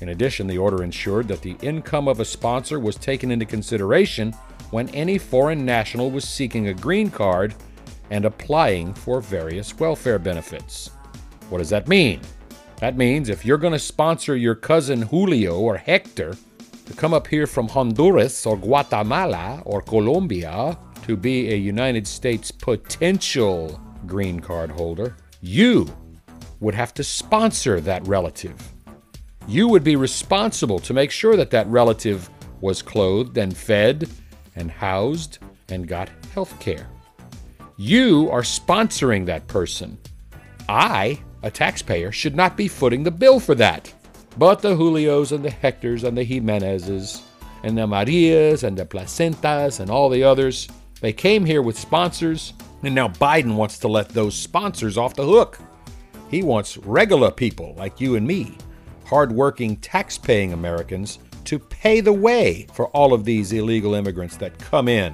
In addition, the order ensured that the income of a sponsor was taken into consideration when any foreign national was seeking a green card and applying for various welfare benefits. What does that mean? That means if you're going to sponsor your cousin Julio or Hector to come up here from Honduras or Guatemala or Colombia to be a United States potential green card holder, you would have to sponsor that relative. You would be responsible to make sure that that relative was clothed and fed and housed and got health care. You are sponsoring that person. I, a taxpayer, should not be footing the bill for that. But the Julios and the Hectors and the Jimenezes and the Marias and the Placentas and all the others, they came here with sponsors, and now Biden wants to let those sponsors off the hook. He wants regular people like you and me, hard-working, tax-paying Americans, to pay the way for all of these illegal immigrants that come in.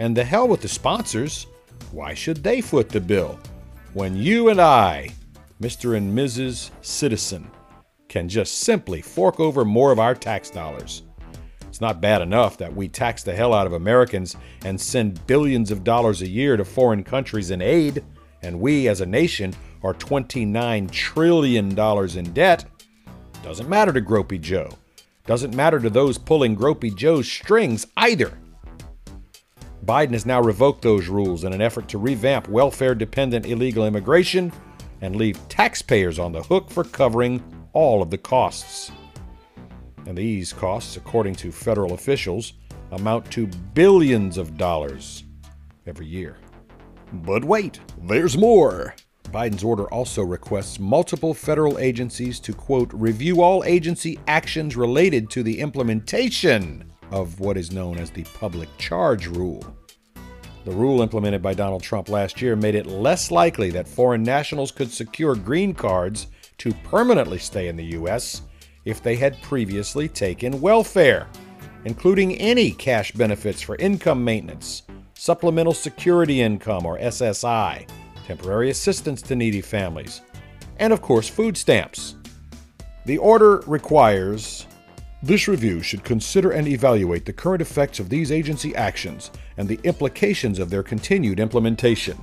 And the hell with the sponsors. Why should they foot the bill when you and I, Mister and Missus Citizen, can just simply fork over more of our tax dollars. It's not bad enough that we tax the hell out of Americans and send billions of dollars a year to foreign countries in aid, and we as a nation are twenty-nine trillion dollars in debt. Doesn't matter to Gropey Joe. Doesn't matter to those pulling Gropey Joe's strings either. Biden has now revoked those rules in an effort to revamp welfare-dependent illegal immigration and leave taxpayers on the hook for covering all of the costs. And these costs, according to federal officials, amount to billions of dollars every year. But wait, there's more. Biden's order also requests multiple federal agencies to, quote, review all agency actions related to the implementation of what is known as the public charge rule. The rule implemented by Donald Trump last year made it less likely that foreign nationals could secure green cards to permanently stay in the U S if they had previously taken welfare, including any cash benefits for income maintenance, supplemental security income or S S I, temporary assistance to needy families, and of course food stamps. The order requires, this review should consider and evaluate the current effects of these agency actions and the implications of their continued implementation.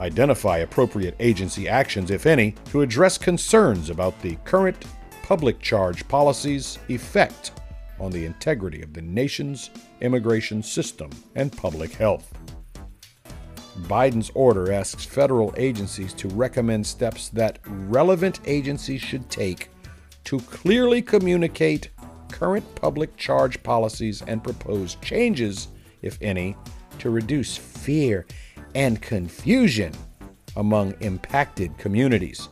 Identify appropriate agency actions, if any, to address concerns about the current public charge policies' effect on the integrity of the nation's immigration system and public health. Biden's order asks federal agencies to recommend steps that relevant agencies should take to clearly communicate current public charge policies and propose changes, if any, to reduce fear and confusion among impacted communities.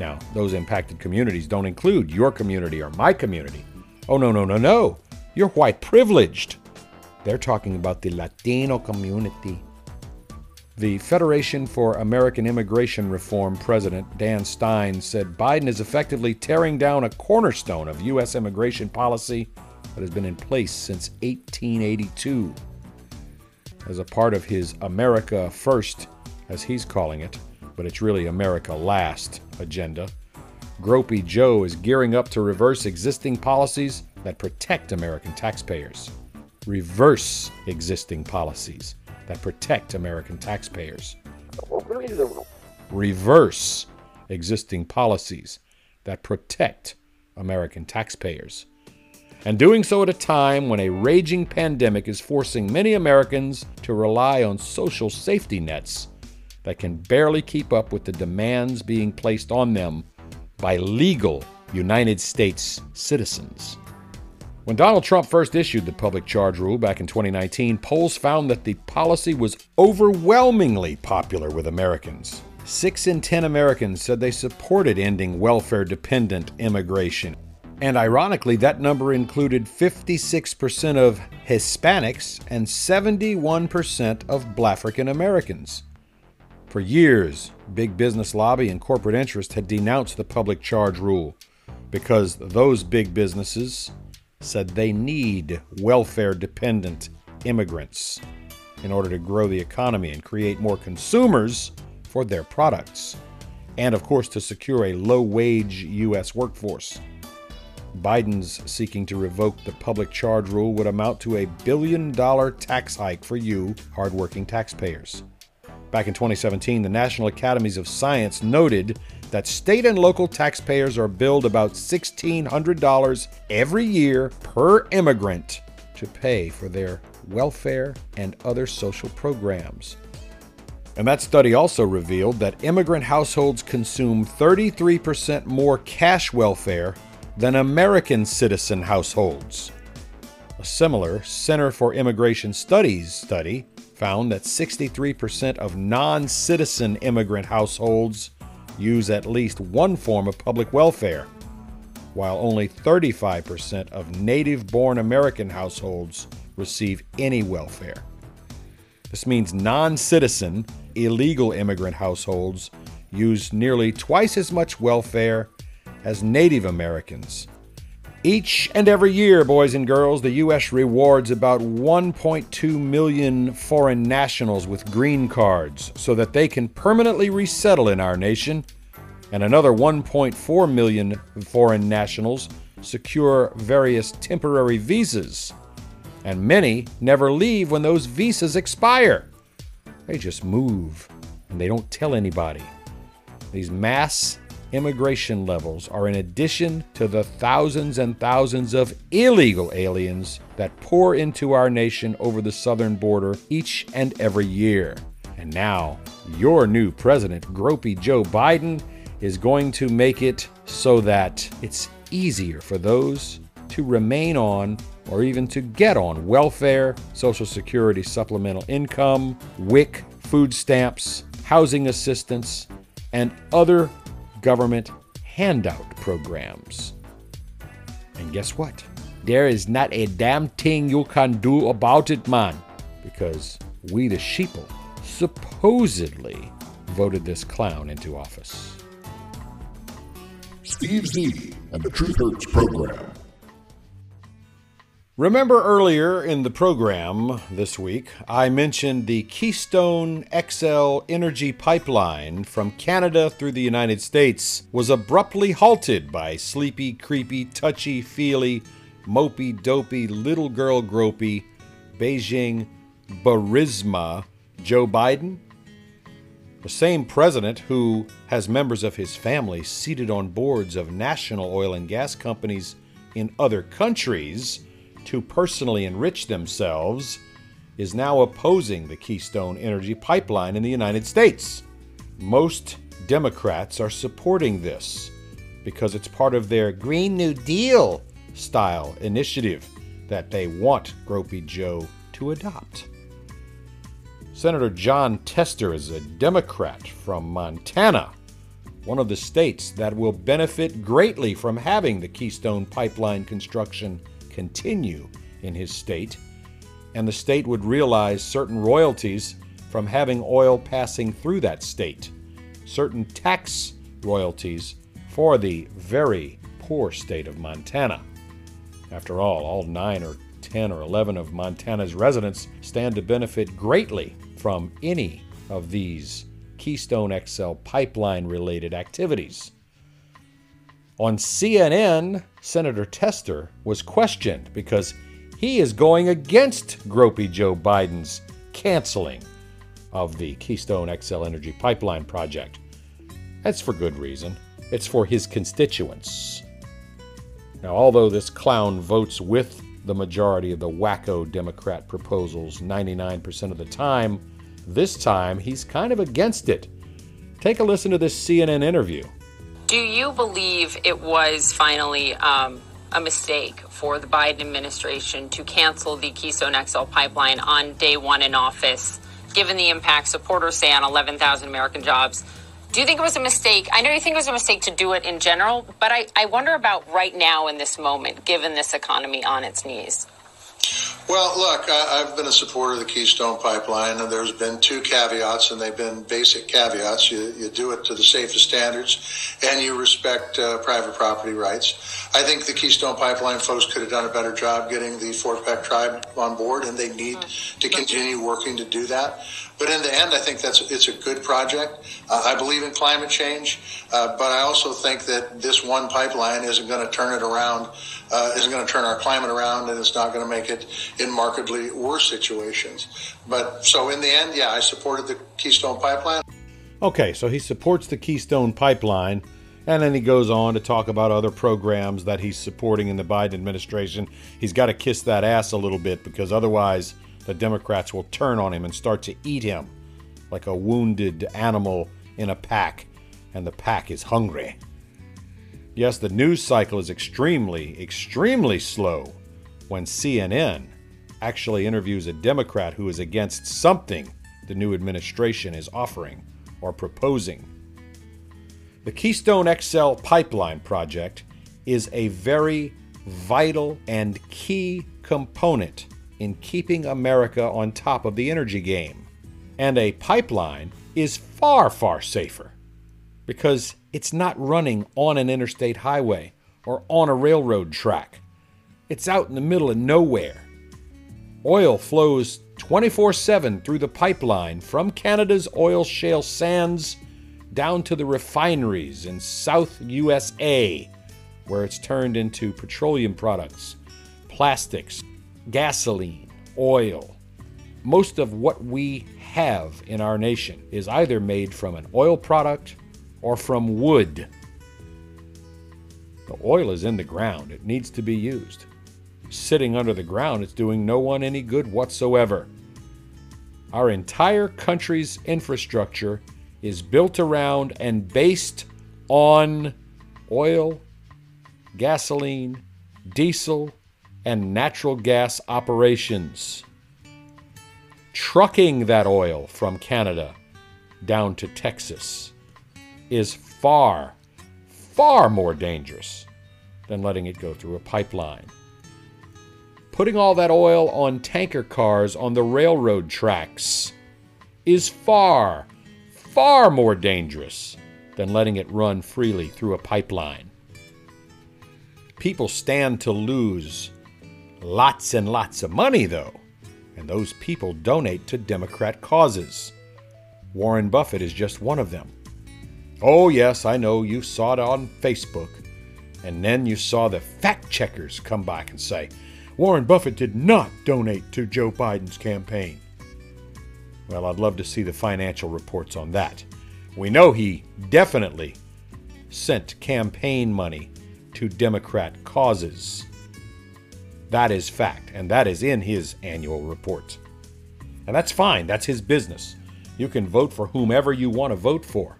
Now, those impacted communities don't include your community or my community. Oh, no, no, no, no. You're white privileged. They're talking about the Latino community. The Federation for American Immigration Reform President Dan Stein said Biden is effectively tearing down a cornerstone of U S immigration policy that has been in place since eighteen eighty-two. As a part of his America First, as he's calling it, but it's really America Last agenda, Gropey Joe is gearing up to reverse existing policies that protect American taxpayers. Reverse existing policies that protect American taxpayers. Reverse existing policies that protect American taxpayers. And doing so at a time when a raging pandemic is forcing many Americans to rely on social safety nets that can barely keep up with the demands being placed on them by legal United States citizens. When Donald Trump first issued the public charge rule back in twenty nineteen, polls found that the policy was overwhelmingly popular with Americans. Six in ten Americans said they supported ending welfare-dependent immigration. And ironically, that number included fifty-six percent of Hispanics and seventy-one percent of Black-African Americans. For years, big business lobby and corporate interest had denounced the public charge rule because those big businesses said they need welfare-dependent immigrants in order to grow the economy and create more consumers for their products, and of course to secure a low-wage U S workforce. Biden's seeking to revoke the public charge rule would amount to a billion-dollar tax hike for you hardworking taxpayers. Back in twenty seventeen, the National Academies of Science noted that state and local taxpayers are billed about sixteen hundred dollars every year per immigrant to pay for their welfare and other social programs. And that study also revealed that immigrant households consume thirty-three percent more cash welfare than American citizen households. A similar Center for Immigration Studies study found that sixty-three percent of non-citizen immigrant households use at least one form of public welfare, while only thirty-five percent of native-born American households receive any welfare. This means non-citizen, illegal immigrant households use nearly twice as much welfare as Native Americans. Each and every year, boys and girls, the U S rewards about one point two million foreign nationals with green cards so that they can permanently resettle in our nation and another one point four million foreign nationals secure various temporary visas, and many never leave when those visas expire. They just move, and they don't tell anybody. These mass immigration levels are in addition to the thousands and thousands of illegal aliens that pour into our nation over the southern border each and every year. And now, your new president, Gropey Joe Biden, is going to make it so that it's easier for those to remain on or even to get on welfare, Social Security supplemental income, W I C, food stamps, housing assistance, and other government handout programs. And guess what? There is not a damn thing you can do about it, man, because we the sheeple supposedly voted this clown into office. Steve Z and the Truth Hurts program. Remember earlier in the program this week, I mentioned the Keystone X L energy pipeline from Canada through the United States was abruptly halted by sleepy, creepy, touchy-feely, mopey-dopey, little girl gropey, Beijing Barisma Joe Biden. The same president who has members of his family seated on boards of national oil and gas companies in other countries to personally enrich themselves is now opposing the Keystone Energy Pipeline in the United States. Most Democrats are supporting this because it's part of their Green New Deal style initiative that they want Gropey Joe to adopt. Senator John Tester is a Democrat from Montana, one of the states that will benefit greatly from having the Keystone Pipeline construction continue in his state, and the state would realize certain royalties from having oil passing through that state, certain tax royalties for the very poor state of Montana. After all, all nine or ten or eleven of Montana's residents stand to benefit greatly from any of these Keystone X L pipeline-related activities. On C N N, Senator Tester was questioned because he is going against Gropey Joe Biden's canceling of the Keystone X L Energy Pipeline project. That's for good reason. It's for his constituents. Now, although this clown votes with the majority of the wacko Democrat proposals ninety-nine percent of the time, this time he's kind of against it. Take a listen to this C N N interview. Do you believe it was finally um, a mistake for the Biden administration to cancel the Keystone X L pipeline on day one in office, given the impact supporters say on eleven thousand American jobs? Do you think it was a mistake? I know you think it was a mistake to do it in general, but I, I wonder about right now in this moment, given this economy on its knees. Well, look, I, I've been a supporter of the Keystone Pipeline, and there's been two caveats, and they've been basic caveats. You, you do it to the safest standards, and you respect uh, private property rights. I think the Keystone Pipeline folks could have done a better job getting the Fort Peck tribe on board, and they need to continue working to do that. But in the end, I think that's it's a good project. Uh, I believe in climate change, uh, but I also think that this one pipeline isn't going to turn it around, uh, isn't going to turn our climate around, and it's not going to make it in markedly worse situations. But so in the end, yeah, I supported the Keystone Pipeline. Okay, so he supports the Keystone Pipeline, and then he goes on to talk about other programs that he's supporting in the Biden administration. He's got to kiss that ass a little bit, because otherwise the Democrats will turn on him and start to eat him like a wounded animal in a pack, and the pack is hungry. Yes, the news cycle is extremely, extremely slow when C N N actually interviews a Democrat who is against something the new administration is offering or proposing. The Keystone X L pipeline project is a very vital and key component in keeping America on top of the energy game. And a pipeline is far, far safer because it's not running on an interstate highway or on a railroad track. It's out in the middle of nowhere. Oil flows twenty-four seven through the pipeline from Canada's oil shale sands down to the refineries in South U S A, where it's turned into petroleum products, plastics, gasoline, oil. Most of what we have in our nation is either made from an oil product or from wood. The oil is in the ground. It needs to be used. Sitting under the ground, it's doing no one any good whatsoever. Our entire country's infrastructure is built around and based on oil, gasoline, diesel, and natural gas operations. Trucking that oil from Canada down to Texas is far, far more dangerous than letting it go through a pipeline. Putting all that oil on tanker cars on the railroad tracks is far, far more dangerous than letting it run freely through a pipeline. People stand to lose lots and lots of money, though, and those people donate to Democrat causes. Warren Buffett is just one of them. Oh, yes, I know, you saw it on Facebook, and then you saw the fact-checkers come back and say, Warren Buffett did not donate to Joe Biden's campaign. Well, I'd love to see the financial reports on that. We know he definitely sent campaign money to Democrat causes. That is fact, and that is in his annual report. And that's fine, that's his business. You can vote for whomever you want to vote for.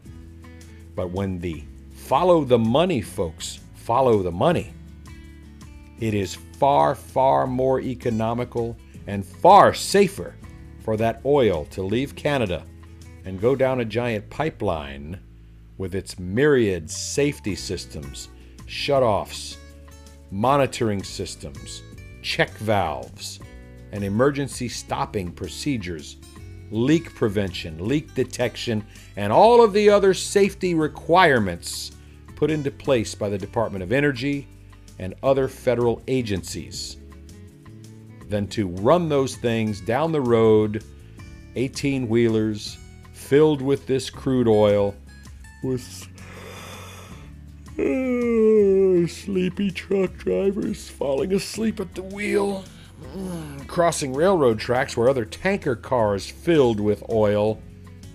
But when the follow the money folks follow the money, it is far, far more economical and far safer for that oil to leave Canada and go down a giant pipeline with its myriad safety systems, shutoffs, monitoring systems, check valves, and emergency stopping procedures, leak prevention, leak detection, and all of the other safety requirements put into place by the Department of Energy and other federal agencies, than to run those things down the road, eighteen-wheelers filled with this crude oil, with uh, sleepy truck drivers falling asleep at the wheel, crossing railroad tracks where other tanker cars filled with oil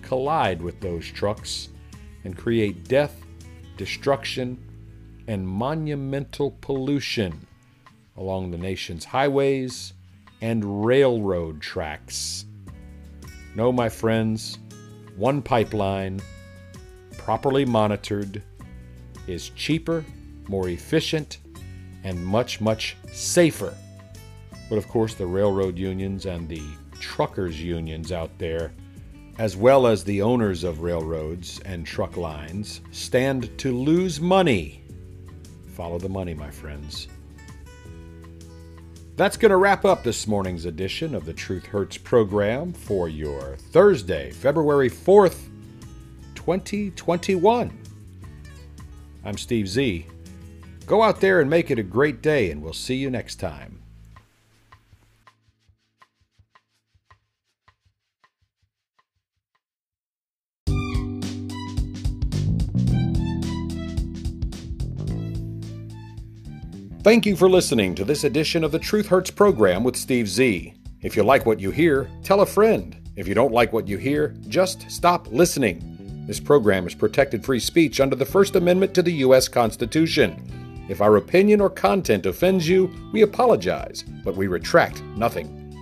collide with those trucks and create death, destruction, and monumental pollution along the nation's highways and railroad tracks. No, my friends, one pipeline, properly monitored, is cheaper, more efficient, and much, much safer. But of course, the railroad unions and the truckers' unions out there, as well as the owners of railroads and truck lines, stand to lose money. Follow the money, my friends. That's going to wrap up this morning's edition of the Truth Hurts program for your Thursday, February fourth, twenty twenty-one. I'm Steve Z. Go out there and make it a great day, and we'll see you next time. Thank you for listening to this edition of the Truth Hurts program with Steve Z. If you like what you hear, tell a friend. If you don't like what you hear, just stop listening. This program is protected free speech under the First Amendment to the U S Constitution. If our opinion or content offends you, we apologize, but we retract nothing.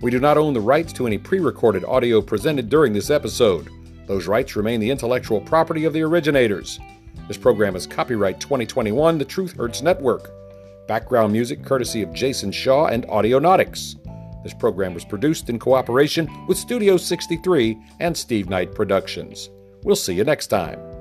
We do not own the rights to any pre-recorded audio presented during this episode. Those rights remain the intellectual property of the originators. This program is copyright twenty twenty-one, the Truth Hurts Network. Background music courtesy of Jason Shaw and Audionautics. This program was produced in cooperation with Studio sixty-three and Steve Knight Productions. We'll see you next time.